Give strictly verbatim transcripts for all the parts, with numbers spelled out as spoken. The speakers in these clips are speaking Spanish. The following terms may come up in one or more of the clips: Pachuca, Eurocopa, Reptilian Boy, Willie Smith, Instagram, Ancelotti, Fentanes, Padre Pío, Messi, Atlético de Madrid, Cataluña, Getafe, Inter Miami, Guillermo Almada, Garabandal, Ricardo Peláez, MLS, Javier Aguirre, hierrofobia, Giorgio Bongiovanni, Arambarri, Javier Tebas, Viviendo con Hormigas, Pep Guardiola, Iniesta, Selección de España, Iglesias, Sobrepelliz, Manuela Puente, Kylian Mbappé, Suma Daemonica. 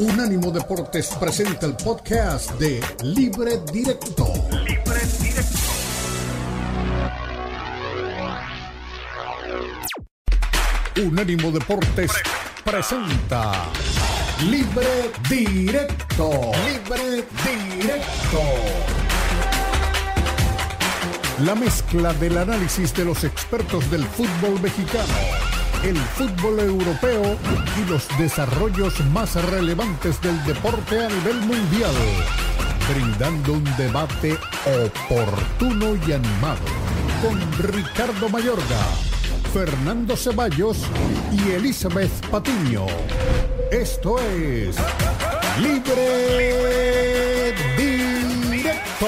Unánimo Deportes presenta el podcast de Libre Directo. Libre Directo. Unánimo Deportes presenta Libre Directo. Libre Directo. La mezcla del análisis de los expertos del fútbol mexicano, el fútbol europeo y los desarrollos más relevantes del deporte a nivel mundial, brindando un debate oportuno y animado con Ricardo Mayorga, Fernando Ceballos y Elizabeth Patiño. Esto es Libre Directo.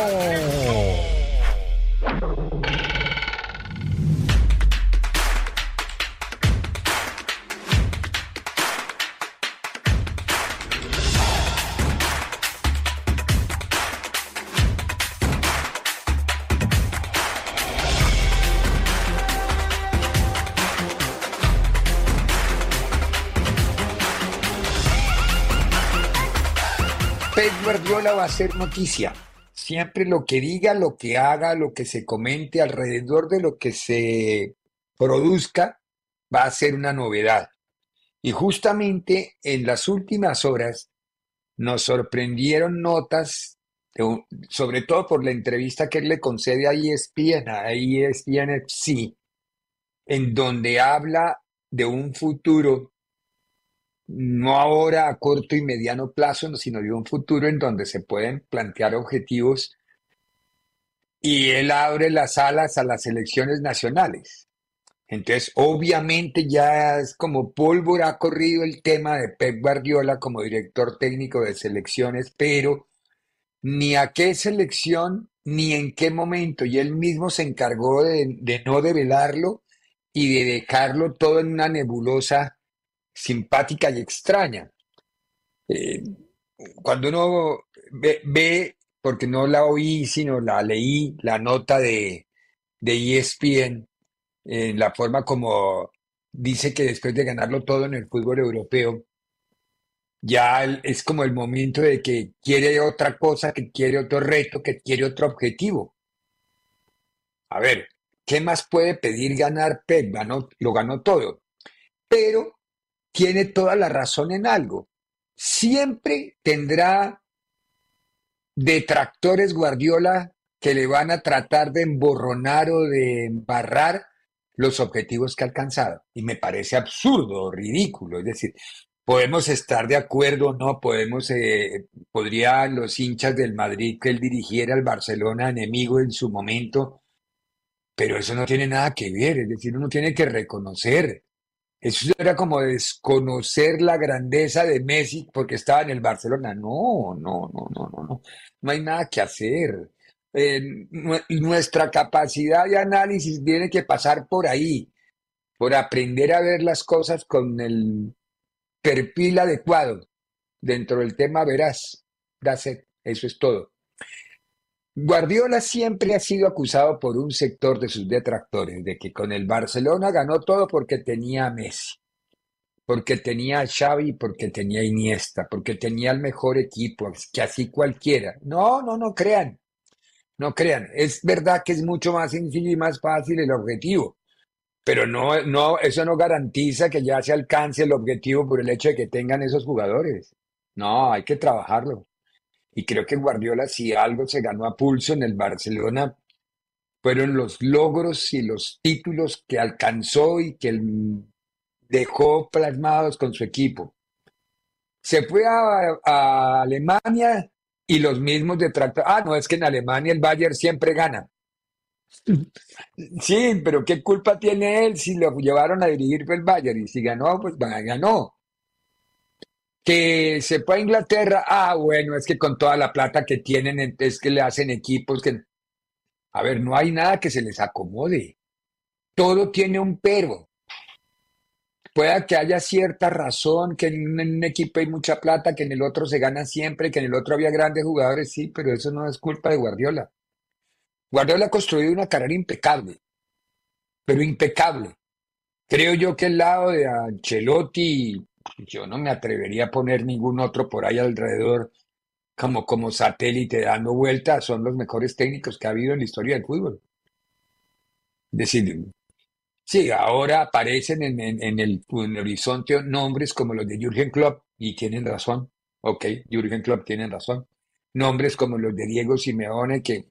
Pep Guardiola va a ser noticia. Siempre lo que diga, lo que haga, lo que se comente alrededor de lo que se produzca va a ser una novedad. Y justamente en las últimas horas nos sorprendieron notas, de, sobre todo por la entrevista que él le concede a E S P N, a E S P N F C, en donde habla de un futuro, no ahora a corto y mediano plazo, sino de un futuro en donde se pueden plantear objetivos, y él abre las alas a las selecciones nacionales. Entonces, obviamente ya es como pólvora ha corrido el tema de Pep Guardiola como director técnico de selecciones, pero ni a qué selección, ni en qué momento, y él mismo se encargó de, de no develarlo y de dejarlo todo en una nebulosa simpática y extraña. Eh, cuando uno ve, ve, porque no la oí, sino la leí, la nota de, de E S P N, eh, la forma como dice que después de ganarlo todo en el fútbol europeo, ya es como el momento de que quiere otra cosa, que quiere otro reto, que quiere otro objetivo. A ver, ¿qué más puede pedir ganar Pep? Ganó, lo ganó todo. Pero tiene toda la razón en algo. Siempre tendrá detractores Guardiola que le van a tratar de emborronar o de embarrar los objetivos que ha alcanzado. Y me parece absurdo, ridículo. Es decir, podemos estar de acuerdo o no, podemos, eh, podrían los hinchas del Madrid que él dirigiera al Barcelona enemigo en su momento, pero eso no tiene nada que ver. Es decir, uno tiene que reconocer. Eso era como desconocer la grandeza de Messi porque estaba en el Barcelona. No, no, no, no, no, no. No hay nada que hacer. Eh, nuestra capacidad de análisis tiene que pasar por ahí, por aprender a ver las cosas con el perfil adecuado. Dentro del tema verás, dase, eso es todo. Guardiola siempre ha sido acusado por un sector de sus detractores de que con el Barcelona ganó todo porque tenía a Messi, porque tenía a Xavi, porque tenía a Iniesta, porque tenía el mejor equipo, que así cualquiera. No, no, no crean, no crean. Es verdad que es mucho más sencillo y más fácil el objetivo, pero no, no, eso no garantiza que ya se alcance el objetivo por el hecho de que tengan esos jugadores. No, hay que trabajarlo. Y creo que Guardiola, si algo se ganó a pulso en el Barcelona, fueron los logros y los títulos que alcanzó y que dejó plasmados con su equipo. Se fue a, a Alemania y los mismos detractores. Ah, no, es que en Alemania el Bayern siempre gana. Sí, pero ¿qué culpa tiene él si lo llevaron a dirigir el Bayern? Y si ganó, pues ganó. Que se fue a Inglaterra, ah, bueno, es que con toda la plata que tienen, es que le hacen equipos que... A ver, no hay nada que se les acomode. Todo tiene un pero. Pueda que haya cierta razón, que en un equipo hay mucha plata, que en el otro se gana siempre, que en el otro había grandes jugadores, sí, pero eso no es culpa de Guardiola. Guardiola ha construido una carrera impecable, pero impecable. Creo yo que el lado de Ancelotti Yo no me atrevería a poner ningún otro por ahí alrededor como, como satélite dando vueltas. Son los mejores técnicos que ha habido en la historia del fútbol. Es decir, sí, ahora aparecen en, en, en, el, en el horizonte nombres como los de Jürgen Klopp y tienen razón. Ok, Jürgen Klopp tienen razón. Nombres como los de Diego Simeone, que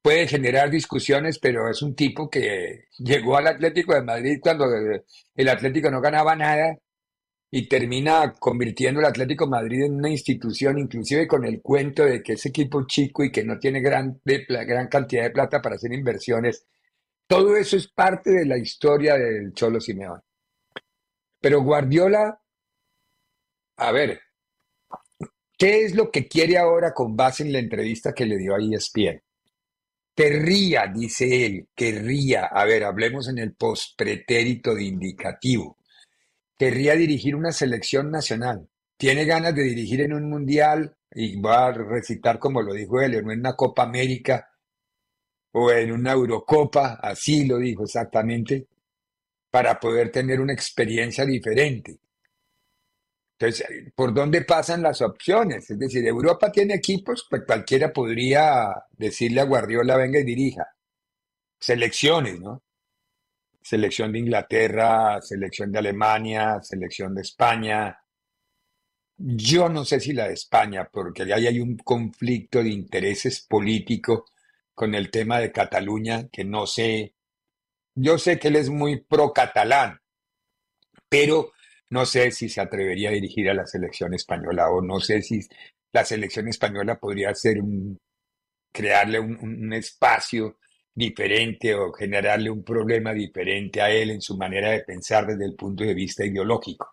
puede generar discusiones, pero es un tipo que llegó al Atlético de Madrid cuando el Atlético no ganaba nada y termina convirtiendo el Atlético de Madrid en una institución, inclusive con el cuento de que es equipo chico y que no tiene gran, de, gran cantidad de plata para hacer inversiones. Todo eso es parte de la historia del Cholo Simeone. Pero Guardiola, a ver, ¿qué es lo que quiere ahora con base en la entrevista que le dio a E S P N? Querría, dice él, querría, a ver, hablemos en el post-pretérito de indicativo, querría dirigir una selección nacional. Tiene ganas de dirigir en un mundial, y va a recitar como lo dijo él, en una Copa América o en una Eurocopa, así lo dijo exactamente, para poder tener una experiencia diferente. Entonces, ¿por dónde pasan las opciones? Es decir, Europa tiene equipos, pues cualquiera podría decirle a Guardiola, venga y dirija. Selecciones, ¿no? Selección de Inglaterra, selección de Alemania, selección de España. Yo no sé si la de España, porque ahí hay un conflicto de intereses político con el tema de Cataluña, que no sé. Yo sé que él es muy pro-catalán, pero no sé si se atrevería a dirigir a la selección española o no sé si la selección española podría hacer un, crearle un, un espacio diferente o generarle un problema diferente a él en su manera de pensar desde el punto de vista ideológico.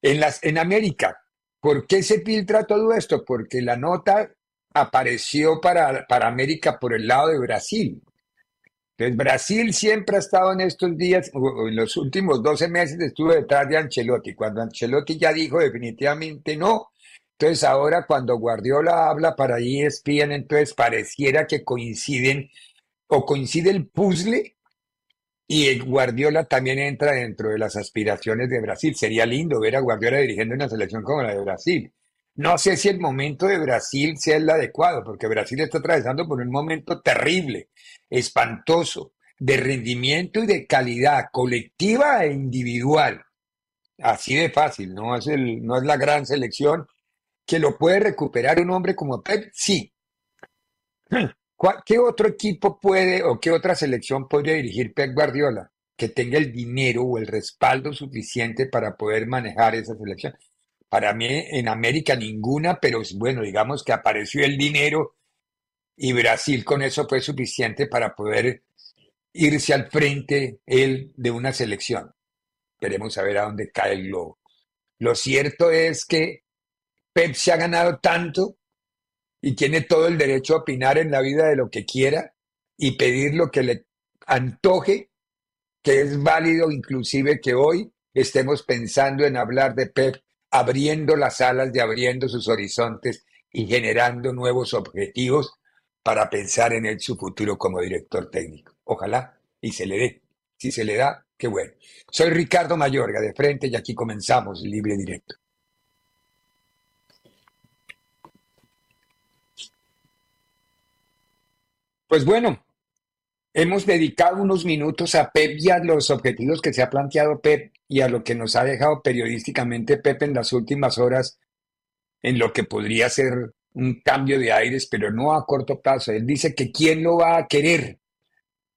En, las, en América, ¿por qué se filtra todo esto? Porque la nota apareció para, para América por el lado de Brasil. Entonces, Brasil siempre ha estado en estos días, o en los últimos doce meses estuvo detrás de Ancelotti. Cuando Ancelotti ya dijo definitivamente no, entonces ahora cuando Guardiola habla para E S P N, entonces pareciera que coinciden o coincide el puzzle y el Guardiola también entra dentro de las aspiraciones de Brasil. Sería lindo ver a Guardiola dirigiendo una selección como la de Brasil. No sé si el momento de Brasil sea el adecuado, porque Brasil está atravesando por un momento terrible, espantoso, de rendimiento y de calidad colectiva e individual. Así de fácil, no es, el, no es la gran selección que lo puede recuperar un hombre como Pep, sí. ¿Qué otro equipo puede o qué otra selección podría dirigir Pep Guardiola que tenga el dinero o el respaldo suficiente para poder manejar esa selección? Para mí en América ninguna, pero bueno, digamos que apareció el dinero y Brasil con eso fue suficiente para poder irse al frente él de una selección. Veremos a ver a dónde cae el globo. Lo cierto es que Pep se ha ganado tanto y tiene todo el derecho a opinar en la vida de lo que quiera y pedir lo que le antoje, que es válido inclusive que hoy estemos pensando en hablar de Pep abriendo las alas, de abriendo sus horizontes y generando nuevos objetivos para pensar en él su futuro como director técnico. Ojalá y se le dé. Si se le da, qué bueno. Soy Ricardo Mayorga, de Frente, y aquí comenzamos Libre Directo. Pues bueno, hemos dedicado unos minutos a Pep y a los objetivos que se ha planteado Pep y a lo que nos ha dejado periodísticamente Pep en las últimas horas, en lo que podría ser un cambio de aires, pero no a corto plazo. Él dice que quién lo va a querer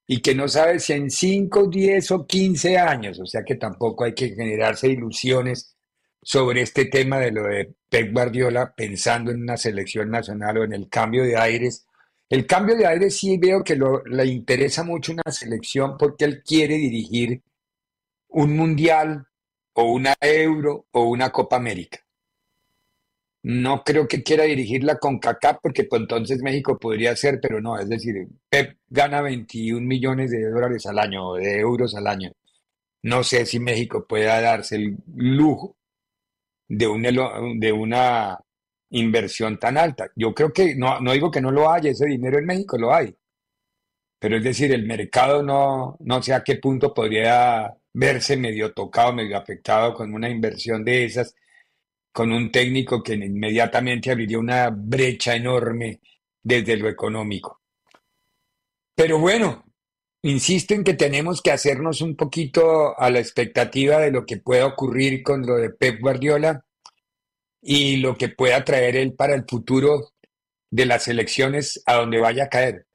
y que no sabe si en cinco, diez o quince años, o sea que tampoco hay que generarse ilusiones sobre este tema de lo de Pep Guardiola pensando en una selección nacional o en el cambio de aires. El cambio de aires sí veo que lo, le interesa mucho una selección porque él quiere dirigir un mundial o una Euro o una Copa América. No creo que quiera dirigir la CONCACAF porque pues, entonces México podría ser, pero no, es decir, Pep gana veintiún millones de dólares al año, de euros al año. No sé si México pueda darse el lujo de, un, de una inversión tan alta. Yo creo que, no, no digo que no lo haya, ese dinero en México lo hay, pero es decir, el mercado no, no sé a qué punto podría verse medio tocado, medio afectado con una inversión de esas, con un técnico que inmediatamente abriría una brecha enorme desde lo económico. Pero bueno, insisto en que tenemos que hacernos un poquito a la expectativa de lo que pueda ocurrir con lo de Pep Guardiola y lo que pueda traer él para el futuro de las elecciones a donde vaya a caer.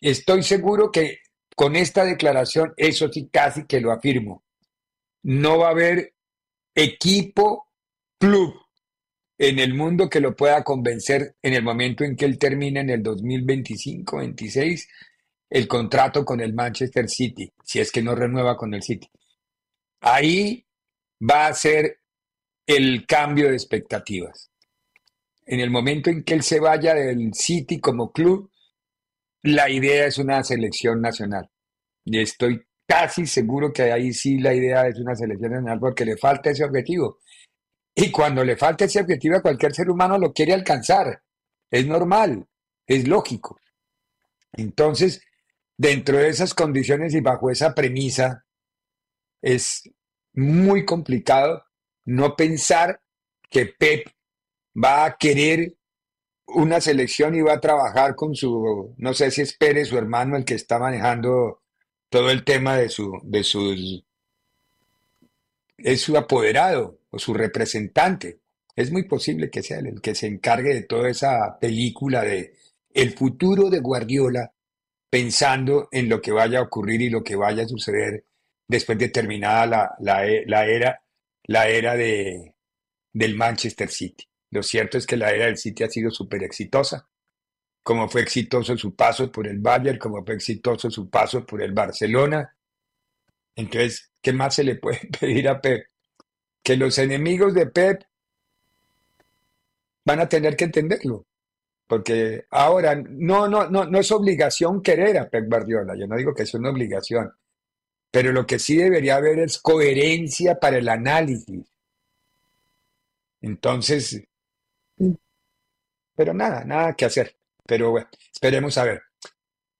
Estoy seguro que con esta declaración, eso sí casi que lo afirmo, no va a haber equipo, club en el mundo que lo pueda convencer en el momento en que él termine en el dos mil veinticinco veintiséis el contrato con el Manchester City, si es que no renueva con el City. Ahí va a ser el cambio de expectativas. En el momento en que él se vaya del City como club, la idea es una selección nacional. Y estoy casi seguro que ahí sí la idea es una selección nacional porque le falta ese objetivo. Y cuando le falta ese objetivo a cualquier ser humano lo quiere alcanzar. Es normal, es lógico. Entonces, dentro de esas condiciones y bajo esa premisa, es muy complicado no pensar que Pep va a querer una selección y va a trabajar con su, no sé si es Pérez, su hermano, el que está manejando todo el tema de su, de sus, es su apoderado o su representante. Es muy posible que sea él el que se encargue de toda esa película de el futuro de Guardiola, pensando en lo que vaya a ocurrir y lo que vaya a suceder después de terminada la, la, la era, la era de, del Manchester City. Lo cierto es que la era del City ha sido súper exitosa, como fue exitoso su paso por el Bayern, como fue exitoso su paso por el Barcelona. Entonces, ¿qué más se le puede pedir a Pep? Que los enemigos de Pep van a tener que entenderlo, porque ahora no, no, no, no es obligación querer a Pep Guardiola, yo no digo que es una obligación, pero lo que sí debería haber es coherencia para el análisis. Entonces... pero nada, nada que hacer, pero bueno, esperemos a ver.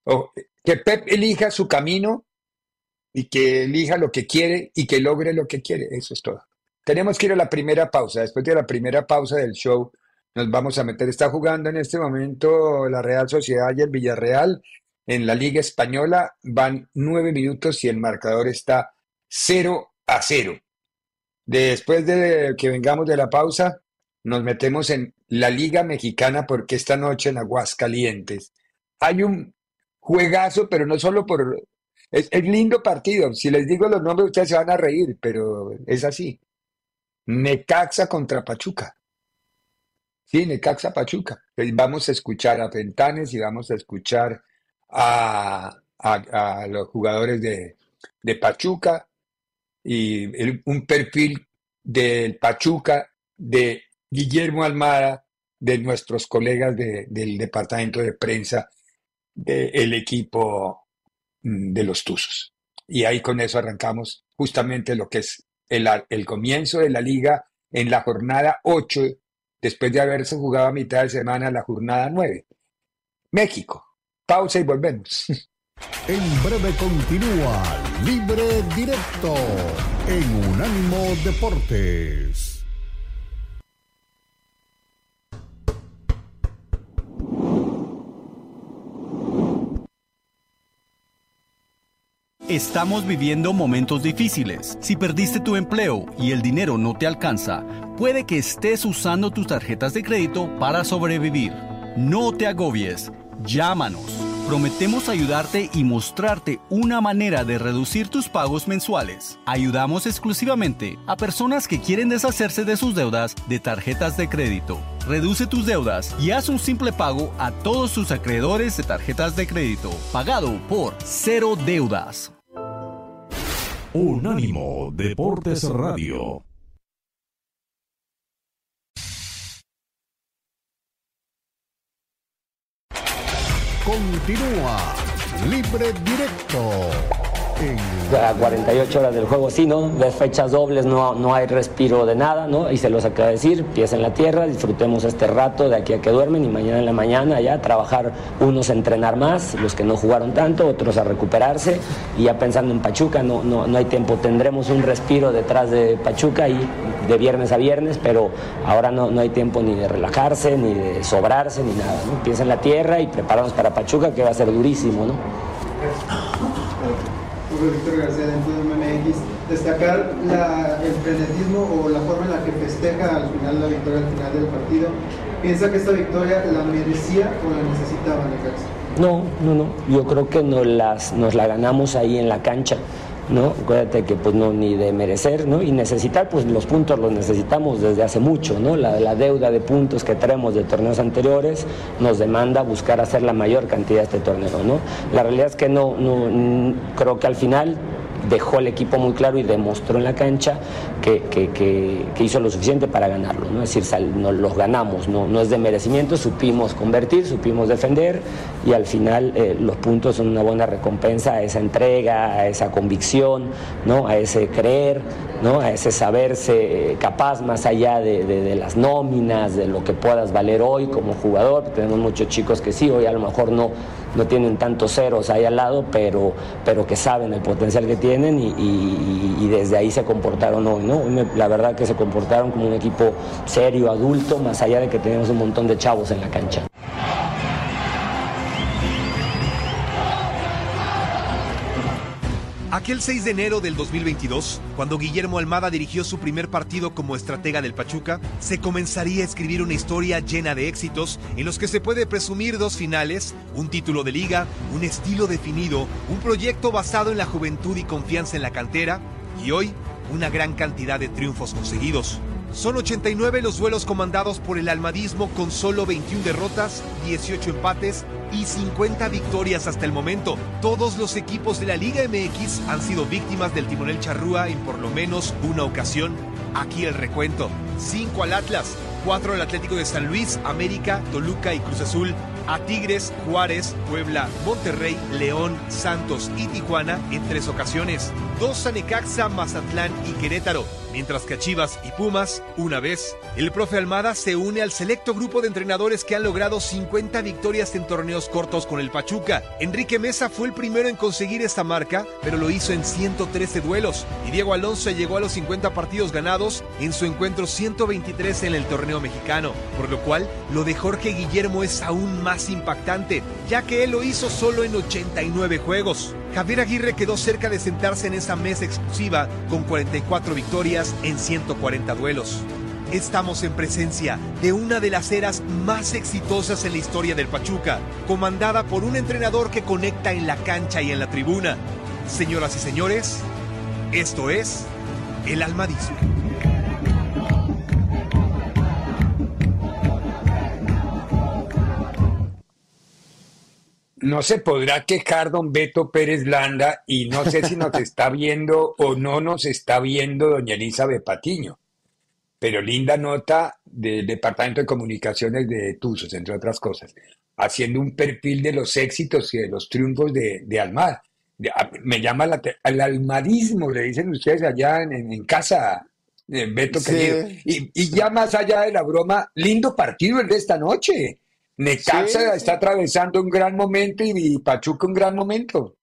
Oh, que Pep elija su camino y que elija lo que quiere y que logre lo que quiere, eso es todo. Tenemos que ir a la primera pausa, después de la primera pausa del show nos vamos a meter, está jugando en este momento la Real Sociedad y el Villarreal en la Liga Española, van nueve minutos y el marcador está cero a cero. Después de que vengamos de la pausa, nos metemos en la Liga Mexicana porque esta noche en Aguascalientes hay un juegazo, pero no solo por... Es, es lindo partido. Si les digo los nombres, ustedes se van a reír, pero es así. Necaxa contra Pachuca. Sí, Necaxa Pachuca. Pues vamos a escuchar a Fentanes y vamos a escuchar a, a, a los jugadores de, de Pachuca y el, un perfil del Pachuca de Guillermo Almada, de nuestros colegas de, del departamento de prensa del equipo de los Tuzos. Y ahí con eso arrancamos justamente lo que es el, el comienzo de la liga en la jornada ocho, después de haberse jugado a mitad de semana la jornada nueve. México. Pausa y volvemos. En breve continúa Libre Directo en Unánimo Deportes. Estamos viviendo momentos difíciles. Si perdiste tu empleo y el dinero no te alcanza, puede que estés usando tus tarjetas de crédito para sobrevivir. No te agobies, llámanos. Prometemos ayudarte y mostrarte una manera de reducir tus pagos mensuales. Ayudamos exclusivamente a personas que quieren deshacerse de sus deudas de tarjetas de crédito. Reduce tus deudas y haz un simple pago a todos tus acreedores de tarjetas de crédito. Pagado por Cero Deudas. Unánimo Deportes Radio. Continúa Libre Directo a cuarenta y ocho horas del juego, sí, ¿no? De fechas dobles no, no hay respiro de nada, ¿no? Y se los acaba de decir, pies en la tierra, disfrutemos este rato de aquí a que duermen y mañana en la mañana ya trabajar, unos a entrenar más, los que no jugaron tanto, otros a recuperarse y ya pensando en Pachuca, no, no, no hay tiempo, tendremos un respiro detrás de Pachuca y de viernes a viernes, pero ahora no, no hay tiempo ni de relajarse, ni de sobrarse, ni nada, ¿no? Pies en la tierra y prepararnos para Pachuca, que va a ser durísimo, ¿no? Víctor García de M X, destacar la, el frenetismo o la forma en la que festeja al final la victoria al final del partido. ¿Piensa que esta victoria la merecía o la necesitaba Necaxa? No, no, no. Yo creo que nos, las, nos la ganamos ahí en la cancha, ¿no? Acuérdate que pues no, ni de merecer, ¿no? Y necesitar, pues los puntos los necesitamos desde hace mucho, ¿no? La, la deuda de puntos que traemos de torneos anteriores nos demanda buscar hacer la mayor cantidad de este torneo, ¿no? La realidad es que no, no creo que al final dejó el equipo muy claro y demostró en la cancha que, que, que, que hizo lo suficiente para ganarlo, ¿no? Es decir, sal, nos los ganamos, ¿no? No es de merecimiento, supimos convertir, supimos defender y al final eh, los puntos son una buena recompensa a esa entrega, a esa convicción, ¿no? A ese creer, ¿no? A ese saberse capaz más allá de, de, de las nóminas, de lo que puedas valer hoy como jugador. Tenemos muchos chicos que sí, hoy a lo mejor no, no tienen tantos ceros ahí al lado, pero, pero que saben el potencial que tienen. Y, y, y desde ahí se comportaron hoy, ¿no? La verdad que se comportaron como un equipo serio, adulto, más allá de que tenemos un montón de chavos en la cancha. Aquel seis de enero del dos mil veintidós, cuando Guillermo Almada dirigió su primer partido como estratega del Pachuca, se comenzaría a escribir una historia llena de éxitos en los que se puede presumir dos finales, un título de liga, un estilo definido, un proyecto basado en la juventud y confianza en la cantera, y hoy, una gran cantidad de triunfos conseguidos. Son ochenta y nueve los duelos comandados por el almadismo con solo veintiuna derrotas, dieciocho empates, y cincuenta victorias hasta el momento. Todos los equipos de la Liga M X han sido víctimas del timonel charrúa en por lo menos una ocasión. Aquí el recuento. cinco al Atlas, cuatro al Atlético de San Luis, América, Toluca y Cruz Azul, a Tigres, Juárez, Puebla, Monterrey, León, Santos y Tijuana en tres ocasiones, dos a Necaxa, Mazatlán y Querétaro, mientras que a Chivas y Pumas, una vez. El profe Almada se une al selecto grupo de entrenadores que han logrado cincuenta victorias en torneos cortos con el Pachuca. Enrique Mesa fue el primero en conseguir esta marca, pero lo hizo en ciento trece duelos, y Diego Alonso llegó a los cincuenta partidos ganados en su encuentro ciento veintitrés en el torneo mexicano, por lo cual lo de Jorge Guillermo es aún más más impactante, ya que él lo hizo solo en ochenta y nueve juegos. Javier Aguirre quedó cerca de sentarse en esa mesa exclusiva con cuarenta y cuatro victorias en ciento cuarenta duelos. Estamos en presencia de una de las eras más exitosas en la historia del Pachuca, comandada por un entrenador que conecta en la cancha y en la tribuna. Señoras y señores, esto es el almadismo. No se podrá quejar don Beto Pérez Landa y no sé si nos está viendo o no nos está viendo doña Elizabeth Patiño, pero linda nota del Departamento de Comunicaciones de Tuzos, entre otras cosas, haciendo un perfil de los éxitos y de los triunfos de, de Almada. Me llama la, el almadismo, le dicen ustedes allá en, en casa, Beto querido. Y, y ya más allá de la broma, lindo partido el de esta noche. Necaxa sí, está atravesando un gran momento y Pachuca un gran momento.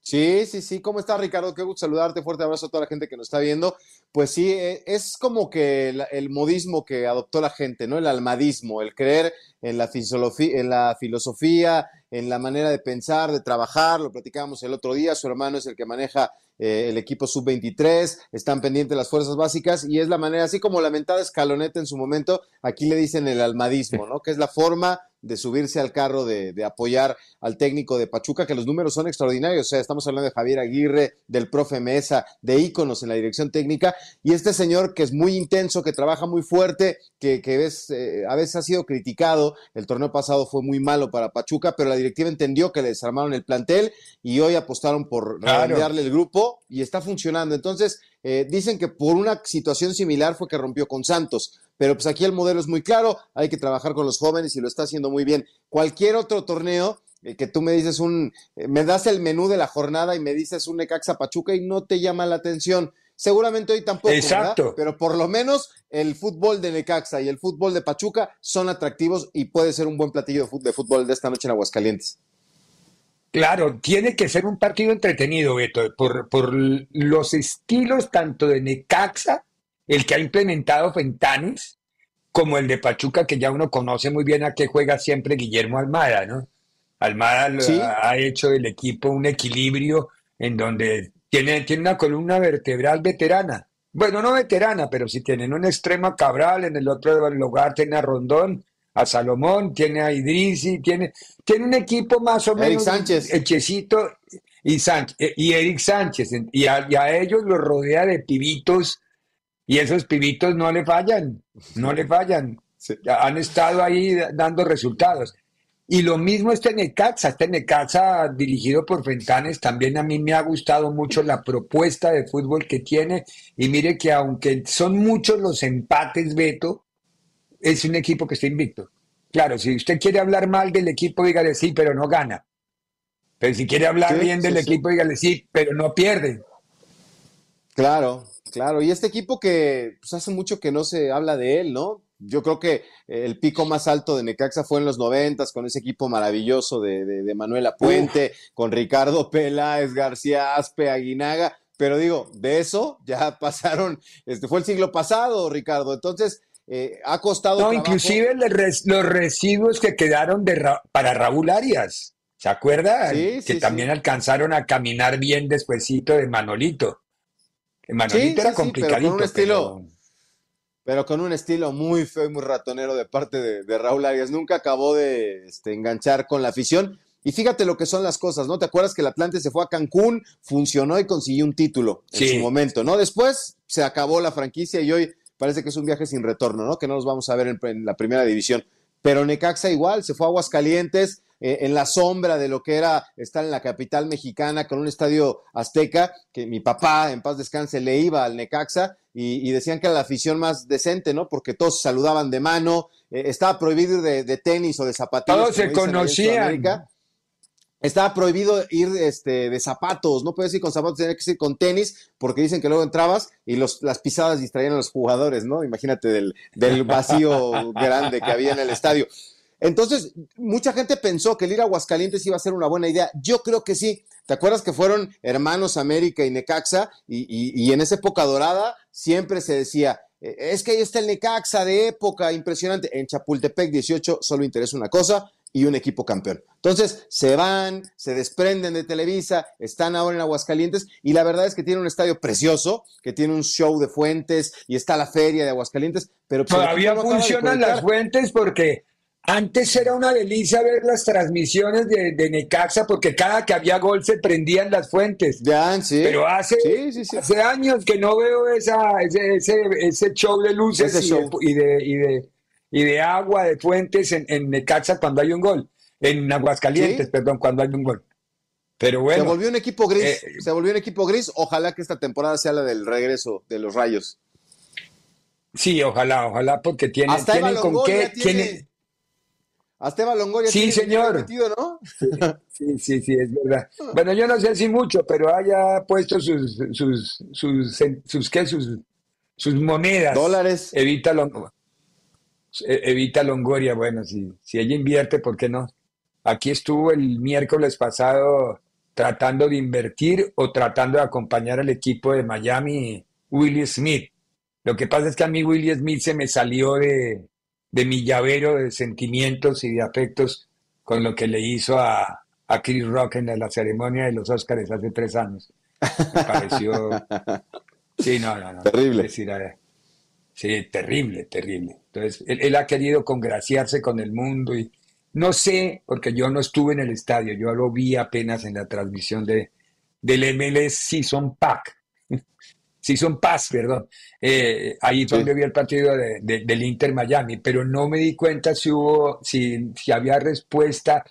Sí, sí, sí. ¿Cómo estás, Ricardo? Qué gusto saludarte. Fuerte abrazo a toda la gente que nos está viendo. Pues sí, es como que el, el modismo que adoptó la gente, ¿no? El almadismo, el creer en la, en la filosofía, en la manera de pensar, de trabajar. Lo platicábamos el otro día. Su hermano es el que maneja eh, el equipo sub veintitrés. Están pendientes las fuerzas básicas y es la manera, así como la mentada escaloneta en su momento, aquí le dicen el almadismo, ¿no? Que es la forma de subirse al carro, de, de apoyar al técnico de Pachuca, que los números son extraordinarios. O sea, estamos hablando de Javier Aguirre, del profe Mesa, de íconos en la dirección técnica, y este señor que es muy intenso, que trabaja muy fuerte, que, que ves, eh, a veces ha sido criticado. El torneo pasado fue muy malo para Pachuca, pero la directiva entendió que le desarmaron el plantel y hoy apostaron por rebandearle el grupo y está funcionando. Entonces, eh, dicen que por una situación similar fue que rompió con Santos. Pero pues aquí el modelo es muy claro, hay que trabajar con los jóvenes y lo está haciendo muy bien. Cualquier otro torneo que tú me dices un, me das el menú de la jornada y me dices un Necaxa Pachuca y no te llama la atención. Seguramente hoy tampoco, exacto, ¿verdad? Pero por lo menos el fútbol de Necaxa y el fútbol de Pachuca son atractivos y puede ser un buen platillo de fútbol de esta noche en Aguascalientes. Claro, tiene que ser un partido entretenido, Beto, por, por los estilos tanto de Necaxa, el que ha implementado Fentanes, como el de Pachuca, que ya uno conoce muy bien a qué juega siempre Guillermo Almada, ¿no? Almada ¿Sí? ha hecho del equipo un equilibrio en donde tiene, tiene una columna vertebral veterana. Bueno, no veterana, pero si tienen un extremo a Cabral, en el otro lugar tiene a Rondón, a Salomón, tiene a Idrisi, tiene, tiene un equipo más o menos... Eric Sánchez. Hechecito y, Sánchez, y Eric Sánchez. Y a, y a ellos los rodea de pibitos, y esos pibitos no le fallan, no le fallan. Sí. Han estado ahí dando resultados. Y lo mismo este Necaxa, este Necaxa dirigido por Fentanes, también a mí me ha gustado mucho la propuesta de fútbol que tiene. Y mire que aunque son muchos los empates, Beto, es un equipo que está invicto. Claro, si usted quiere hablar mal del equipo, dígale sí, pero no gana. Pero si quiere hablar sí, bien sí, del sí. equipo, dígale sí, pero no pierde. Claro, claro. Y este equipo que pues, hace mucho que no se habla de él, ¿no? Yo creo que el pico más alto de Necaxa fue en los noventas, con ese equipo maravilloso de, de, de Manuela Puente, Uf. con Ricardo Peláez, García Aspe, Aguinaga. Pero digo, de eso ya pasaron, este fue el siglo pasado, Ricardo. Entonces, eh, ha costado... No, trabajo. Inclusive res, los residuos que quedaron de Ra, para Raúl Arias, ¿se acuerda? Sí, que sí, también sí. alcanzaron a caminar bien despuesito de Manolito. Manolito sí, era sí, complicadito. Sí, pero con un estilo... Pero... pero con un estilo muy feo y muy ratonero de parte de, de Raúl Arias. Nunca acabó de este, enganchar con la afición. Y fíjate lo que son las cosas, ¿no? ¿Te acuerdas que el Atlante se fue a Cancún, funcionó y consiguió un título en sí. su momento, ¿no? Después se acabó la franquicia y hoy parece que es un viaje sin retorno, ¿no? Que no nos vamos a ver en, en la primera división. Pero Necaxa igual, se fue a Aguascalientes, eh, en la sombra de lo que era estar en la capital mexicana con un estadio azteca, que mi papá, en paz descanse, le iba al Necaxa. Y, y decían que era la afición más decente, ¿no? Porque todos saludaban de mano, eh, estaba prohibido ir de, de tenis o de zapatillas. Todos se conocían. Estaba prohibido ir este, de zapatos, no podías ir con zapatos, tenías que ir con tenis, porque dicen que luego entrabas y los, las pisadas distraían a los jugadores, ¿no? Imagínate del, del vacío grande que había en el estadio. Entonces, mucha gente pensó que el ir a Aguascalientes iba a ser una buena idea. Yo creo que sí. ¿Te acuerdas que fueron hermanos América y Necaxa? Y, y, y en esa época dorada siempre se decía, es que ahí está el Necaxa de época, impresionante. En Chapultepec dieciocho solo interesa una cosa y un equipo campeón. Entonces se van, se desprenden de Televisa, están ahora en Aguascalientes y la verdad es que tiene un estadio precioso, que tiene un show de fuentes y está la feria de Aguascalientes. Pero todavía no funcionan las fuentes porque... Antes era una delicia ver las transmisiones de, de Necaxa porque cada que había gol se prendían las fuentes. Ya, sí. Pero hace, sí, sí, sí. hace años que no veo esa, ese, ese, ese show de luces y, show. De, y, de, y, de, y de agua, de fuentes en, en Necaxa cuando hay un gol. En Aguascalientes, ¿Sí? perdón, cuando hay un gol. Pero bueno. Se volvió un equipo gris, eh, se volvió un equipo gris. Ojalá que esta temporada sea la del regreso de los Rayos. Sí, ojalá, ojalá, porque tienen, Hasta tienen con gol, qué... Tiene... Tienen, Azteba Longoria sí, señor. Metido, ¿no? Sí, sí, sí, es verdad. Bueno, yo no sé si mucho, pero haya puesto sus sus sus sus, sus, ¿qué? sus, sus monedas. Dólares. Evita Longoria. Evita Longoria, bueno, si, si ella invierte, ¿por qué no? Aquí estuvo el miércoles pasado tratando de invertir o tratando de acompañar al equipo de Miami, Willie Smith. Lo que pasa es que a mí Willie Smith se me salió de... de mi llavero de sentimientos y de afectos con lo que le hizo a, a Chris Rock en la ceremonia de los Óscares hace tres años. Me pareció... Sí, no, no, no. Terrible. Decir, sí, terrible, terrible. Entonces, él, él ha querido congraciarse con el mundo y no sé, porque yo no estuve en el estadio, yo lo vi apenas en la transmisión de, del M L S Season Pack. Season Pass, perdón, eh, ahí sí. donde vi el partido de, de, del Inter Miami, pero no me di cuenta si hubo, si, si había respuesta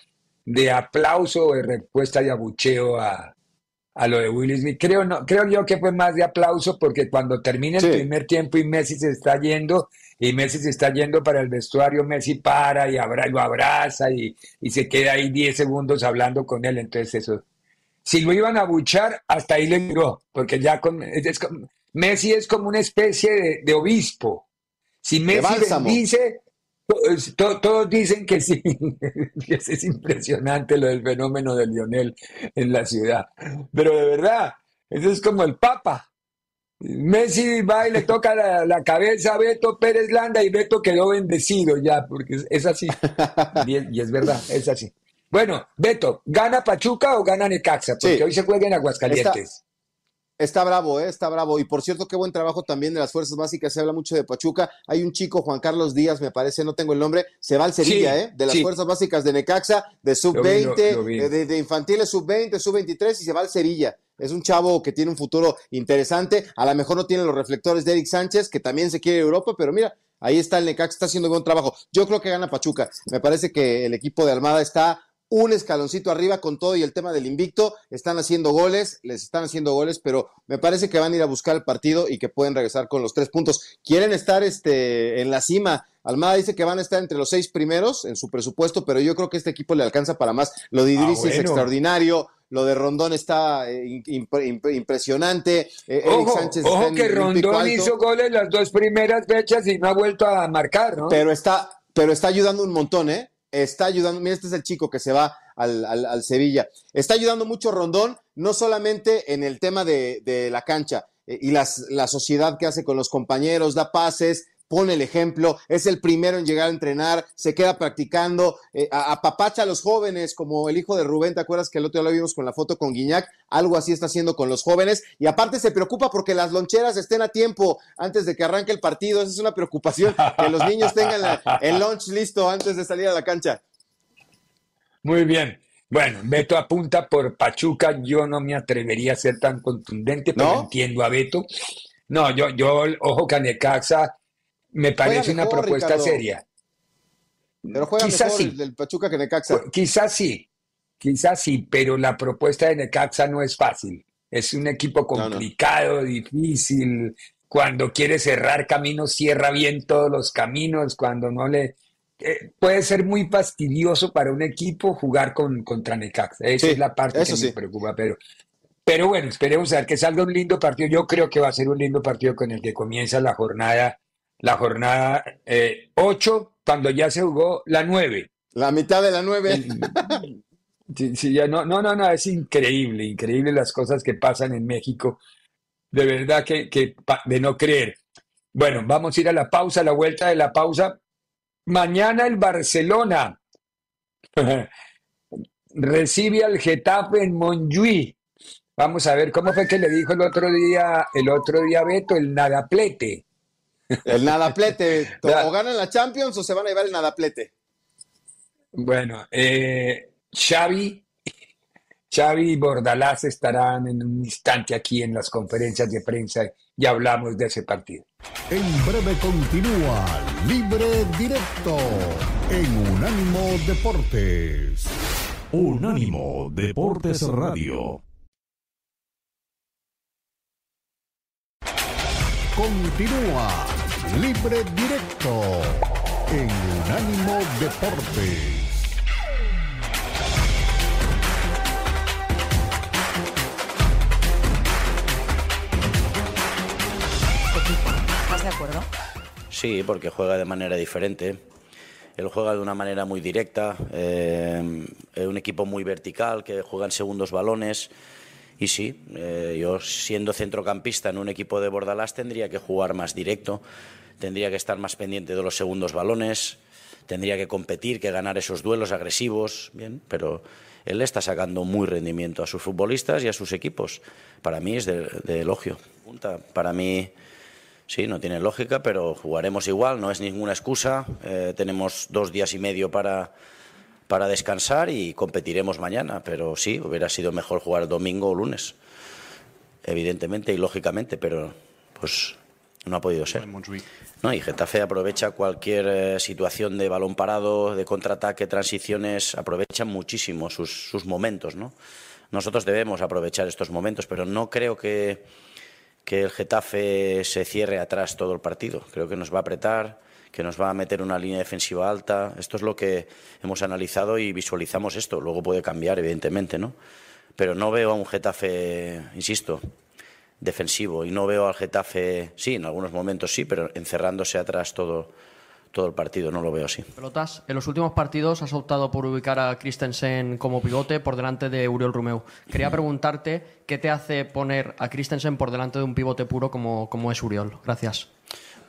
de aplauso o de respuesta de abucheo a, a lo de Willis. Creo, no, creo yo que fue más de aplauso porque cuando termina el sí. primer tiempo y Messi se está yendo, y Messi se está yendo para el vestuario, Messi para y abra, lo abraza y, y se queda ahí diez segundos hablando con él. Entonces eso, si lo iban a abuchar, hasta ahí le duró, porque ya con, es, es, Messi es como una especie de, de obispo. Si Messi bendice, todos, to, todos dicen que sí. Es impresionante lo del fenómeno de Lionel en la ciudad. Pero de verdad, eso es como el Papa. Messi va y le toca la, la cabeza a Beto Pérez Landa y Beto quedó bendecido ya, porque es, es así. Y es, y es verdad, es así. Bueno, Beto, ¿gana Pachuca o gana Necaxa? Porque sí, hoy se juega en Aguascalientes. Esta... Está bravo, eh, está bravo. Y por cierto, qué buen trabajo también de las fuerzas básicas. Se habla mucho de Pachuca. Hay un chico, Juan Carlos Díaz, me parece, no tengo el nombre. Se va al Cerilla, sí, eh, de las sí. fuerzas básicas de Necaxa, de sub veinte, de, de infantiles sub veinte, sub veintitrés, y se va al Cerilla. Es un chavo que tiene un futuro interesante. A lo mejor no tiene los reflectores de Eric Sánchez, que también se quiere a Europa, pero mira, ahí está el Necaxa, está haciendo buen trabajo. Yo creo que gana Pachuca. Me parece que el equipo de Almada está un escaloncito arriba con todo y el tema del invicto. Están haciendo goles, les están haciendo goles, pero me parece que van a ir a buscar el partido y que pueden regresar con los tres puntos. Quieren estar este, en la cima. Almada dice que van a estar entre los seis primeros en su presupuesto, pero yo creo que este equipo le alcanza para más. Lo de Idris ah, bueno. es extraordinario, lo de Rondón está eh, imp imp impresionante. Eh, ojo, Eric Sánchez ojo está en que Rondón hizo goles las dos primeras fechas y no ha vuelto a marcar, ¿no? Pero está, pero está ayudando un montón, ¿eh? Está ayudando, mira, este es el chico que se va al, al, al Sevilla. Está ayudando mucho Rondón, no solamente en el tema de, de la cancha eh, y las, la sociedad que hace con los compañeros, da pases, pone el ejemplo, es el primero en llegar a entrenar, se queda practicando, eh, apapacha a los jóvenes, como el hijo de Rubén, ¿te acuerdas que el otro día lo vimos con la foto con Guiñac? Algo así está haciendo con los jóvenes, y aparte se preocupa porque las loncheras estén a tiempo antes de que arranque el partido. Esa es una preocupación, que los niños tengan la, el lunch listo antes de salir a la cancha. Muy bien. Bueno, Beto apunta por Pachuca. Yo no me atrevería a ser tan contundente, pero ¿no? Entiendo a Beto. No, yo, yo, ojo, Canecaxa me parece mejor, una propuesta Ricardo. seria. Pero juega quizás mejor sí. el, el Pachuca que Necaxa. Quizás sí, quizás sí, pero la propuesta de Necaxa no es fácil. Es un equipo complicado, no, no. difícil. Cuando quiere cerrar caminos, cierra bien todos los caminos. Cuando no le... Eh, puede ser muy fastidioso para un equipo jugar con, contra Necaxa. Esa sí, es la parte que sí. me preocupa, pero... Pero bueno, esperemos a ver que salga un lindo partido. Yo creo que va a ser un lindo partido con el que comienza la jornada La jornada eh, ocho, cuando ya se jugó la nueve. La mitad de la nueve. Sí, sí, ya no, no, no, no, es increíble, increíble las cosas que pasan en México. De verdad que, que de no creer. Bueno, vamos a ir a la pausa, a la vuelta de la pausa. Mañana el Barcelona recibe al Getafe en Montjuic. Vamos a ver cómo fue que le dijo el otro día, el otro día Beto, el nadaplete. El nadaplete, o ganan la Champions o se van a llevar el nadaplete. Bueno, eh, Xavi, Xavi y Bordalás estarán en un instante aquí en las conferencias de prensa y hablamos de ese partido. En breve continúa Libre Directo en Unánimo Deportes. Unánimo Deportes Radio. Continúa Libre Directo en Unánimo Deportes. ¿Estás de acuerdo? Sí, porque juega de manera diferente. Él juega de una manera muy directa, eh, es un equipo muy vertical que juega en segundos balones. Y sí, eh, yo siendo centrocampista en un equipo de Bordalás tendría que jugar más directo, tendría que estar más pendiente de los segundos balones, tendría que competir, que ganar esos duelos agresivos, bien, pero él le está sacando muy rendimiento a sus futbolistas y a sus equipos. Para mí es de, de elogio. Para mí, sí, no tiene lógica, pero jugaremos igual, no es ninguna excusa. Eh, tenemos dos días y medio para... para descansar y competiremos mañana, pero sí, hubiera sido mejor jugar domingo o lunes, evidentemente y lógicamente, pero pues no ha podido ser. No, y Getafe aprovecha cualquier eh, situación de balón parado, de contraataque, transiciones, aprovechan muchísimo sus, sus momentos, ¿no? Nosotros debemos aprovechar estos momentos, pero no creo que, que el Getafe se cierre atrás todo el partido, creo que nos va a apretar. que nos va a meter una línea defensiva alta. Esto es lo que hemos analizado y visualizamos esto. Luego puede cambiar, evidentemente, ¿no? Pero no veo a un Getafe, insisto, defensivo. Y no veo al Getafe, sí, en algunos momentos sí, pero encerrándose atrás todo, todo el partido. No lo veo así. Pelotas, en los últimos partidos has optado por ubicar a Christensen como pivote por delante de Uriol Romeu. Quería preguntarte qué te hace poner a Christensen por delante de un pivote puro como, como es Uriol. Gracias.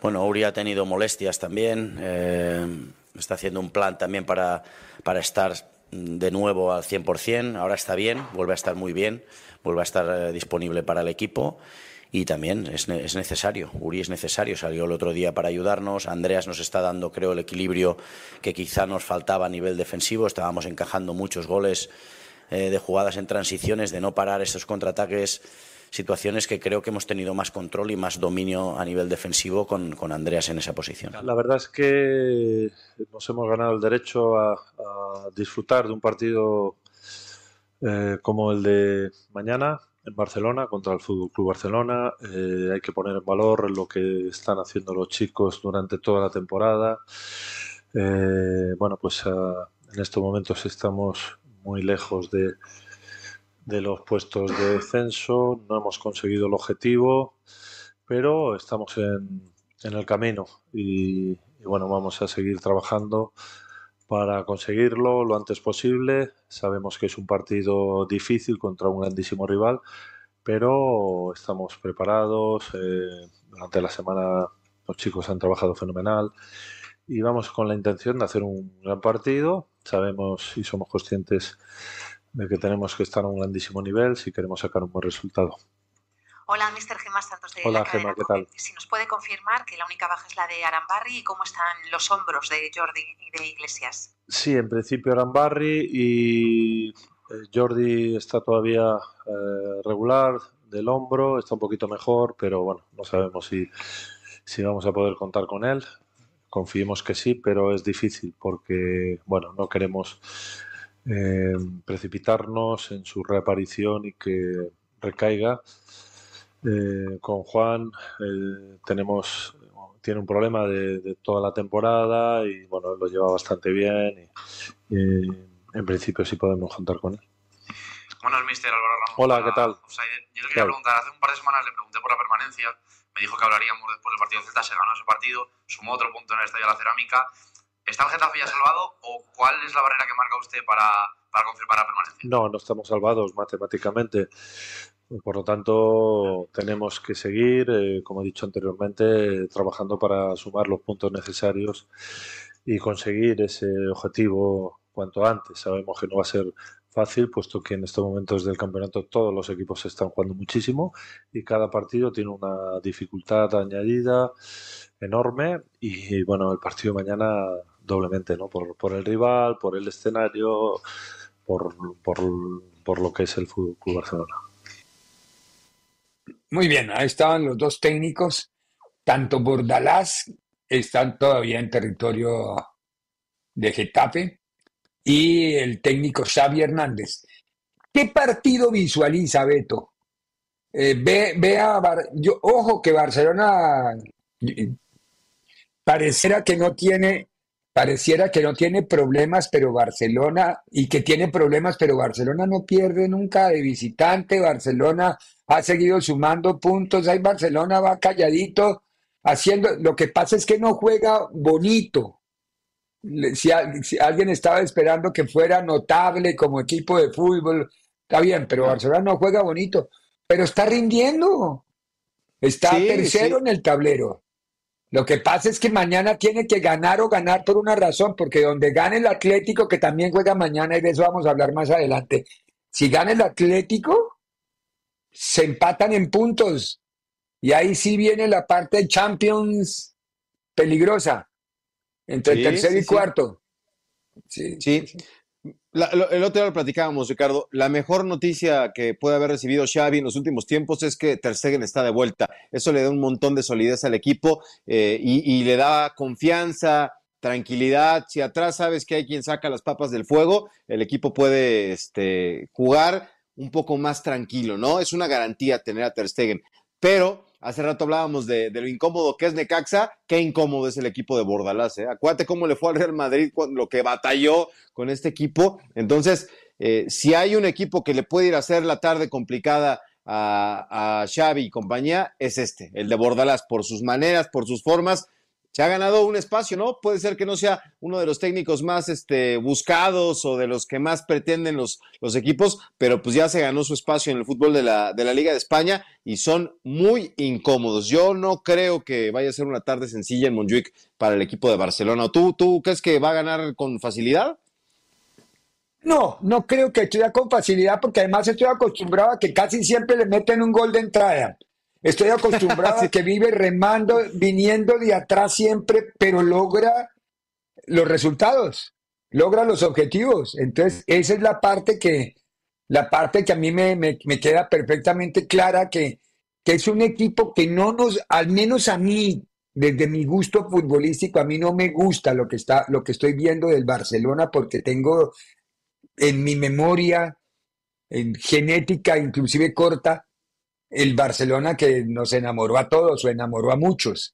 Bueno, Uri ha tenido molestias también. Eh, está haciendo un plan también para, para estar de nuevo al cien por cien. Ahora está bien, vuelve a estar muy bien, vuelve a estar disponible para el equipo. Y también es, es necesario, Uri es necesario, salió el otro día para ayudarnos. Andreas nos está dando, creo, el equilibrio que quizá nos faltaba a nivel defensivo. Estábamos encajando muchos goles eh, de jugadas en transiciones, de no parar esos contraataques, situaciones que creo que hemos tenido más control y más dominio a nivel defensivo con, con Andreas en esa posición. La verdad es que nos hemos ganado el derecho a, a disfrutar de un partido eh, como el de mañana, en Barcelona, contra el F C Barcelona. Eh, hay que poner en valor lo que están haciendo los chicos durante toda la temporada. Eh, bueno, pues a, en estos momentos estamos muy lejos de, de los puestos de descenso, no hemos conseguido el objetivo, pero estamos en, en el camino y, y bueno, vamos a seguir trabajando para conseguirlo lo antes posible. Sabemos que es un partido difícil contra un grandísimo rival, pero estamos preparados. Eh, durante la semana los chicos han trabajado fenomenal y vamos con la intención de hacer un gran partido. Sabemos y somos conscientes de que tenemos que estar a un grandísimo nivel si queremos sacar un buen resultado. Hola, mister Gemma Santos de Hola, la cadena Gemma, ¿qué tal? Si nos puede confirmar que la única baja es la de Arambarri y cómo están los hombros de Jordi y de Iglesias. Sí, en principio Arambarri y Jordi está todavía eh, regular del hombro, está un poquito mejor, pero bueno, no sabemos si, si vamos a poder contar con él. Confiemos que sí, pero es difícil porque, bueno, no queremos eh, precipitarnos en su reaparición y que recaiga. Eh, con Juan eh, tenemos tiene un problema de, de toda la temporada y bueno, lo lleva bastante bien y, y en principio sí podemos contar con él. Buenas, mister Álvaro Ramos. Hola, ¿qué tal? O sea, yo le quería preguntar, hace un par de semanas le pregunté por la permanencia, me dijo que hablaríamos después del partido de Celta, se ganó ese partido, sumó otro punto en el Estadio de la Cerámica. ¿Está el Getafe ya salvado o cuál es la barrera que marca usted para, para confirmar la permanencia? No, no estamos salvados matemáticamente. Por lo tanto, tenemos que seguir, eh, como he dicho anteriormente, trabajando para sumar los puntos necesarios y conseguir ese objetivo cuanto antes. Sabemos que no va a ser fácil, puesto que en estos momentos del campeonato todos los equipos están jugando muchísimo y cada partido tiene una dificultad añadida enorme y, bueno, el partido de mañana doblemente, ¿no? Por, por el rival, por el escenario, por, por, por lo que es el F C Barcelona. Muy bien, ahí estaban los dos técnicos. Tanto Bordalás, están todavía en territorio de Getafe, y el técnico Xavi Hernández. ¿Qué partido visualiza, Beto? Eh, ve, ve a Bar- Yo, ojo que Barcelona eh, pareciera que no tiene, pareciera que no tiene problemas, pero Barcelona, y que tiene problemas, pero Barcelona no pierde nunca de visitante. Barcelona ha seguido sumando puntos, ahí Barcelona va calladito, haciendo, lo que pasa es que no juega bonito. Si, si alguien estaba esperando que fuera notable como equipo de fútbol, está bien, pero Barcelona no juega bonito, pero está rindiendo, está sí, tercero sí. en el tablero. Lo que pasa es que mañana tiene que ganar o ganar por una razón, porque donde gane el Atlético, que también juega mañana, y de eso vamos a hablar más adelante, si gana el Atlético, se empatan en puntos y ahí sí viene la parte de Champions peligrosa entre sí, el tercero sí, y cuarto. Sí, sí. sí. La, lo, el otro día lo platicábamos, Ricardo. La mejor noticia que puede haber recibido Xavi en los últimos tiempos es que Ter Stegen está de vuelta. Eso le da un montón de solidez al equipo eh, y, y le da confianza, tranquilidad. Si atrás sabes que hay quien saca las papas del fuego, el equipo puede este, jugar un poco más tranquilo, ¿no? Es una garantía tener a Ter Stegen, pero Hace rato hablábamos de, de lo incómodo que es Necaxa. Qué incómodo es el equipo de Bordalás, ¿eh? Acuérdate cómo le fue al Real Madrid, lo que batalló con este equipo. Entonces, eh, si hay un equipo que le puede ir a hacer la tarde complicada a, a Xavi y compañía, es este, el de Bordalás, por sus maneras, por sus formas. Se ha ganado un espacio, ¿no? Puede ser que no sea uno de los técnicos más este, buscados o de los que más pretenden los, los equipos, pero pues ya se ganó su espacio en el fútbol de la, de la Liga de España y son muy incómodos. Yo no creo que vaya a ser una tarde sencilla en Montjuic para el equipo de Barcelona. ¿Tú, tú crees que va a ganar con facilidad? No, no creo que estudia con facilidad porque además estoy acostumbrado a que casi siempre le meten un gol de entrada. Estoy acostumbrado sí. a que vive remando, viniendo de atrás siempre, pero logra los resultados, logra los objetivos. Entonces, esa es la parte que, la parte que a mí me, me, me queda perfectamente clara, que, que es un equipo que no nos, al menos a mí, desde mi gusto futbolístico, a mí no me gusta lo que, está, lo que estoy viendo del Barcelona, porque tengo en mi memoria, en genética inclusive corta, el Barcelona que nos enamoró a todos o enamoró a muchos.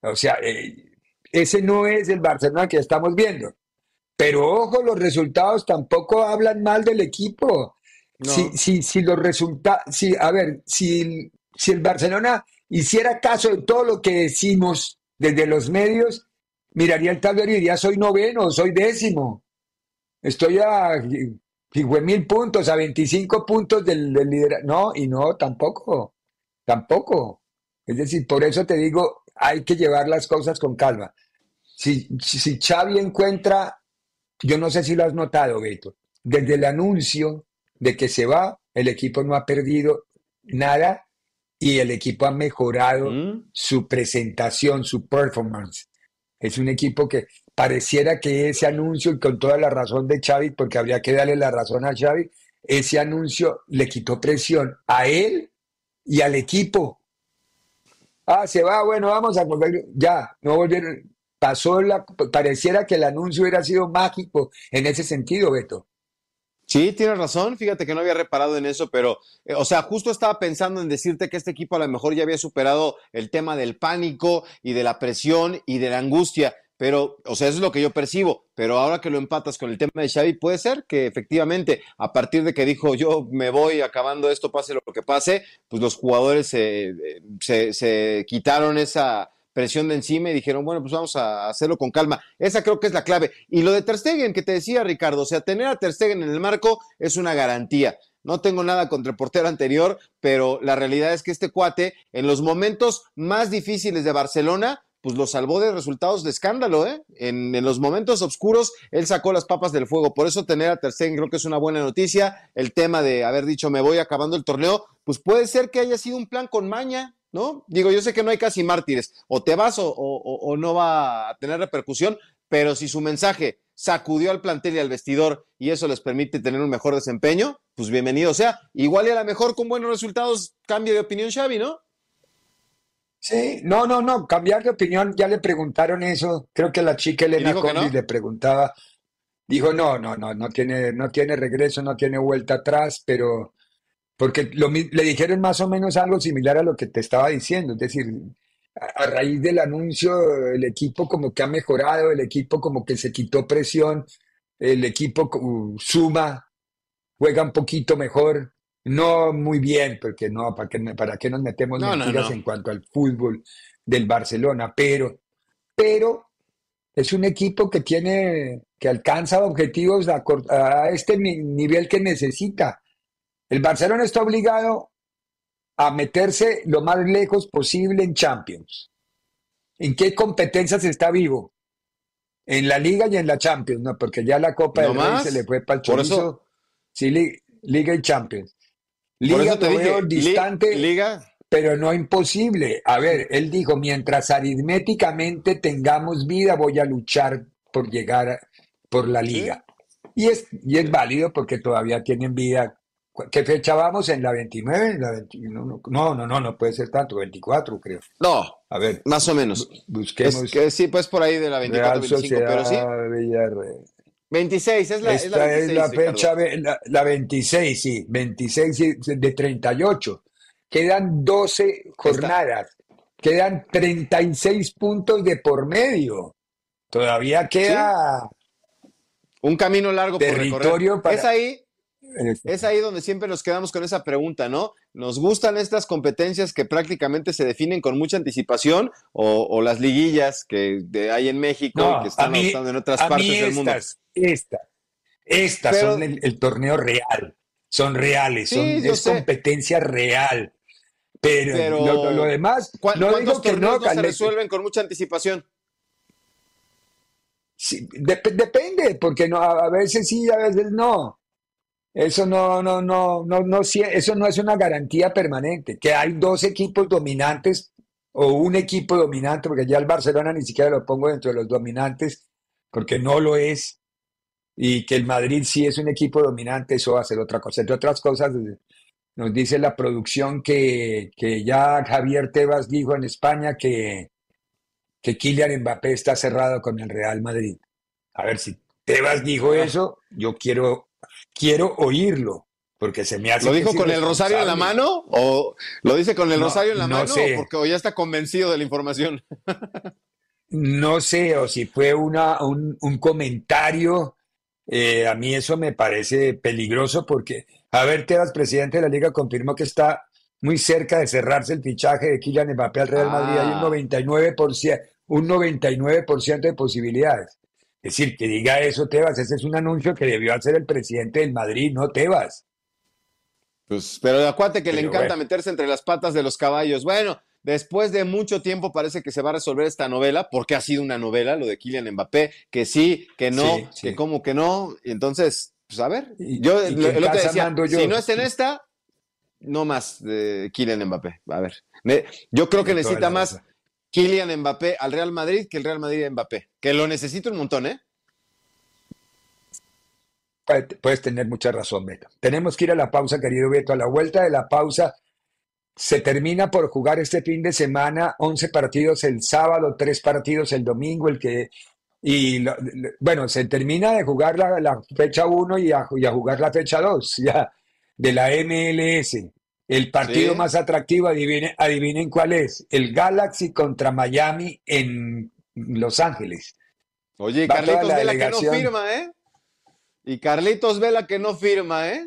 O sea, eh, ese no es el Barcelona que estamos viendo. Pero ojo, los resultados tampoco hablan mal del equipo. No. Si, si, si los resultados... Si, a ver, si, si el Barcelona hiciera caso de todo lo que decimos desde los medios, miraría el tablero y diría, soy noveno, soy décimo. Estoy a... Fijue mil puntos, a veinticinco puntos del, del liderazgo. No, y no, tampoco, tampoco. Es decir, por eso te digo, hay que llevar las cosas con calma. Si, si, si Xavi encuentra, yo no sé si lo has notado, Beto, desde el anuncio de que se va, el equipo no ha perdido nada y el equipo ha mejorado ¿Mm? su presentación, su performance. Es un equipo que... Pareciera que ese anuncio, y con toda la razón de Xavi, porque habría que darle la razón a Xavi, ese anuncio le quitó presión a él y al equipo. Ah, se va, bueno, vamos a volver. Ya, no volvieron. Pasó la. Pareciera que el anuncio hubiera sido mágico en ese sentido, Beto. Sí, tienes razón, fíjate que no había reparado en eso, pero, eh, o sea, justo estaba pensando en decirte que este equipo a lo mejor ya había superado el tema del pánico y de la presión y de la angustia. Pero, o sea, eso es lo que yo percibo, pero ahora que lo empatas con el tema de Xavi, puede ser que efectivamente, a partir de que dijo yo me voy acabando esto, pase lo que pase, pues los jugadores se, se, se quitaron esa presión de encima y dijeron, bueno, pues vamos a hacerlo con calma. Esa creo que es la clave. Y lo de Ter Stegen, que te decía Ricardo, o sea, tener a Ter Stegen en el marco es una garantía. No tengo nada contra el portero anterior, pero la realidad es que este cuate, en los momentos más difíciles de Barcelona, pues lo salvó de resultados de escándalo, ¿eh? En, en los momentos oscuros, él sacó las papas del fuego. Por eso tener a Ter Stegen creo que es una buena noticia. El tema de haber dicho, me voy acabando el torneo, pues puede ser que haya sido un plan con maña, ¿no? Digo, yo sé que no hay casi mártires. O te vas o, o, o no va a tener repercusión, pero si su mensaje sacudió al plantel y al vestidor y eso les permite tener un mejor desempeño, pues bienvenido sea. Igual y a lo mejor con buenos resultados cambia de opinión Xavi, ¿no? Sí, no, no, no, cambiar de opinión, ya le preguntaron eso, creo que la chica Elena Condis no. le preguntaba, dijo no, no, no, no tiene, no tiene regreso, no tiene vuelta atrás, pero porque lo, le dijeron más o menos algo similar a lo que te estaba diciendo, es decir, a, a raíz del anuncio el equipo como que ha mejorado, el equipo como que se quitó presión, el equipo uh, suma, juega un poquito mejor. No muy bien, porque no, ¿para qué, para qué nos metemos no, mentiras no, no. en cuanto al fútbol del Barcelona? Pero, pero es un equipo que tiene, que alcanza objetivos a, a este nivel que necesita. El Barcelona está obligado a meterse lo más lejos posible en Champions. ¿En qué competencias está vivo? En la Liga y en la Champions, no, porque ya la Copa del Rey se le fue para el chorizo. Eso... Sí, Liga y Champions. Liga te veo distante, Liga. Pero no imposible. A ver, él dijo, mientras aritméticamente tengamos vida, voy a luchar por llegar a, por la Liga. Y es, y es válido porque todavía tienen vida. ¿Qué fecha vamos? ¿En la veintinueve? ¿En la veintiuno? No, no, no, no puede ser tanto, veinticuatro creo. No, a ver, más o menos. Busquemos. Es que sí, pues por ahí de la veinticuatro, veinticinco, pero sí. Villarreal. veintiséis, es la, esta es la, veintiséis, es la fecha, la, la veintiséis, sí, veintiséis de treinta y ocho, Quedan doce jornadas. Quedan treinta y seis puntos de por medio. Todavía queda... ¿Sí? Un camino largo por recorrer. Para... Es ahí... Es ahí donde siempre nos quedamos con esa pregunta, ¿no? Nos gustan estas competencias que prácticamente se definen con mucha anticipación o, o las liguillas que de, hay en México no, y que están mí, en otras partes estas, del mundo. Estas, estas Pero, son el, el torneo real, son reales, sí, son, es sé. competencia real. Pero, Pero lo, lo demás, ¿cu no ¿cuántos digo torneos que no, no se resuelven con mucha anticipación? Sí, de depende, porque no, a veces sí, a veces no. Eso no, no, no, no, no, eso no es una garantía permanente, que hay dos equipos dominantes o un equipo dominante, porque ya el Barcelona ni siquiera lo pongo dentro de los dominantes, porque no lo es, y que el Madrid sí es un equipo dominante, eso va a ser otra cosa. Entre otras cosas, nos dice la producción que, que ya Javier Tebas dijo en España que, que Kylian Mbappé está cerrado con el Real Madrid. A ver, si Tebas dijo eso, yo quiero... Quiero oírlo, porque se me hace... ¿Lo dijo con el rosario en la mano? ¿O lo dice con el no, rosario en la no mano? Sé. ¿O porque o ya está convencido de la información? No sé, o si fue una, un, un comentario. Eh, a mí eso me parece peligroso porque... A ver, Tebas, presidente de la Liga, confirmó que está muy cerca de cerrarse el fichaje de Kylian Mbappé al Real ah. Madrid. Hay un noventa y nueve por ciento, un noventa y nueve por ciento de posibilidades. Es decir, que diga eso Tebas, ese es un anuncio que debió hacer el presidente del Madrid, no Tebas. Pues, pero acuérdate que pero le encanta bueno. meterse entre las patas de los caballos. Bueno, después de mucho tiempo parece que se va a resolver esta novela, porque ha sido una novela lo de Kylian Mbappé, que sí, que no, sí, sí. que cómo que no. Y entonces, pues a ver, y, yo y lo, lo que decía, yo. si no es en esta, no más de Kylian Mbappé. A ver, yo creo que necesita más... Cosa. Kylian Mbappé al Real Madrid que el Real Madrid a Mbappé, que lo necesito un montón, ¿eh? Puedes tener mucha razón, Beto. Tenemos que ir a la pausa, querido Beto. A la vuelta de la pausa se termina por jugar este fin de semana once partidos el sábado, tres partidos el domingo, el que... Y lo, bueno, se termina de jugar la, la fecha uno y a, y a jugar la fecha dos ya, de la M L S. El partido sí. más atractivo, adivinen, adivinen cuál es, el Galaxy contra Miami en Los Ángeles. Oye, va Carlitos Vela delegación. que no firma, ¿eh? Y Carlitos Vela que no firma, ¿eh?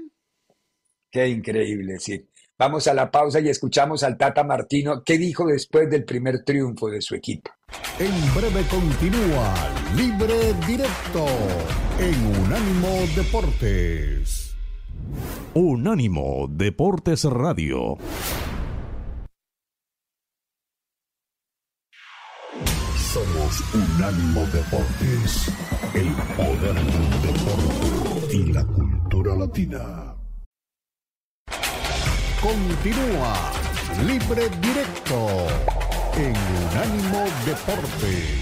Qué increíble, sí. Vamos a la pausa y escuchamos al Tata Martino, qué dijo después del primer triunfo de su equipo. En breve continúa Libre Directo en Unánimo Deportes. Unánimo Deportes Radio. Somos Unánimo Deportes, el poder del deporte y la cultura latina. Continúa Libre Directo en Unánimo Deportes.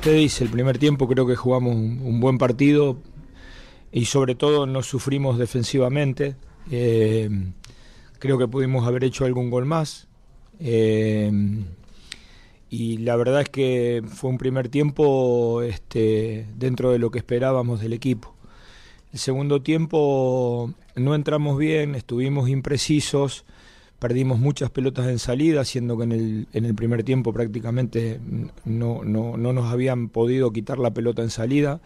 Te dice, el primer tiempo creo que jugamos un, un buen partido y sobre todo no sufrimos defensivamente. Eh, creo que pudimos haber hecho algún gol más. Eh, y la verdad es que fue un primer tiempo este, dentro de lo que esperábamos del equipo. El segundo tiempo no entramos bien, estuvimos imprecisos. Perdimos muchas pelotas en salida, siendo que en el, en el primer tiempo prácticamente no, no, no nos habían podido quitar la pelota en salida.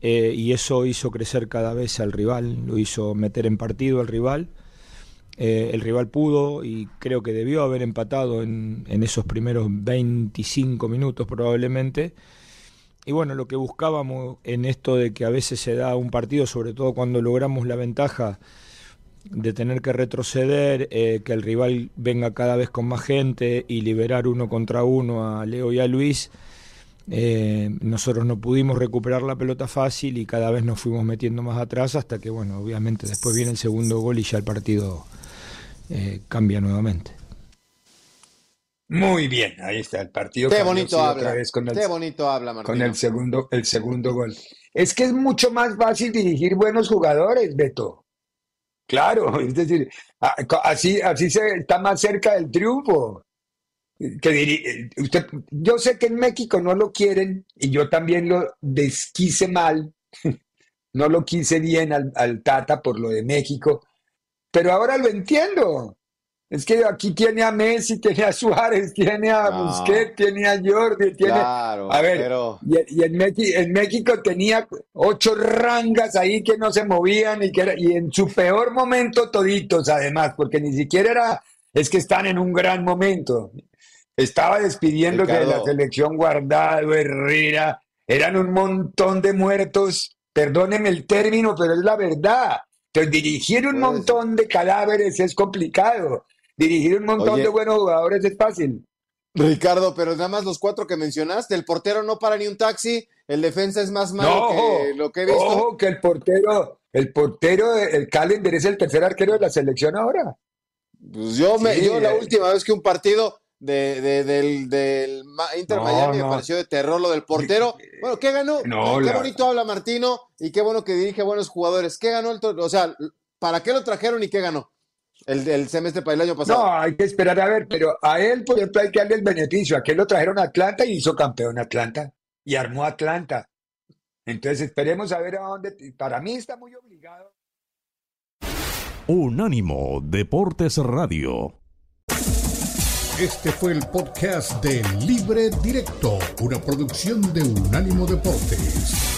Eh, y eso hizo crecer cada vez al rival, lo hizo meter en partido al rival. Eh, el rival pudo y creo que debió haber empatado en, en esos primeros veinticinco minutos probablemente. Y bueno, lo que buscábamos en esto de que a veces se da un partido, sobre todo cuando logramos la ventaja, de tener que retroceder, eh, que el rival venga cada vez con más gente y liberar uno contra uno a Leo y a Luis, eh, nosotros no pudimos recuperar la pelota fácil y cada vez nos fuimos metiendo más atrás hasta que, bueno, obviamente después viene el segundo gol y ya el partido eh, cambia nuevamente. Muy bien, ahí está el partido. Qué bonito habla, con el, qué bonito habla Martín. Con el segundo, el segundo gol. Es que es mucho más fácil dirigir buenos jugadores, Beto. Claro, es decir, así, así se está más cerca del triunfo. Que dir... Usted, yo sé que en México no lo quieren y yo también lo desquise mal, No lo quise bien al, al Tata por lo de México, pero ahora lo entiendo. Es que aquí tiene a Messi, tiene a Suárez, tiene a no. Busquets, tiene a Jordi, tiene... Claro, a ver, pero... y, y en, Mexi, en México tenía ocho rangas ahí que no se movían y, que era, y en su peor momento toditos además, porque ni siquiera era... Es que están en un gran momento. Estaba despidiéndose Ricardo. de la selección Guardado, Herrera, eran un montón de muertos, perdónenme el término, pero es la verdad. Entonces dirigir un pues... montón de cadáveres es complicado. Dirigir un montón Oye, de buenos jugadores es fácil. Ricardo, pero nada más los cuatro que mencionaste, el portero no para ni un taxi, el defensa es más malo no, que lo que he visto. Ojo, que el portero, el portero, el Calender es el tercer arquero de la selección ahora. Pues yo, me, sí, yo la eh. última vez que un partido de, de, del, del Inter no, Miami no. me pareció de terror lo del portero. Bueno, ¿qué ganó? No, qué la... bonito habla Martino y qué bueno que dirige buenos jugadores. ¿Qué ganó? El o sea, ¿para qué lo trajeron y qué ganó? El, el semestre para el año pasado. No, hay que esperar a ver, pero a él, por ejemplo, hay que darle el beneficio. A que lo trajeron a Atlanta y hizo campeón Atlanta y armó Atlanta. Entonces esperemos a ver a dónde. Para mí está muy obligado. Unánimo Deportes Radio. Este fue el podcast de Libre Directo, una producción de Unánimo Deportes.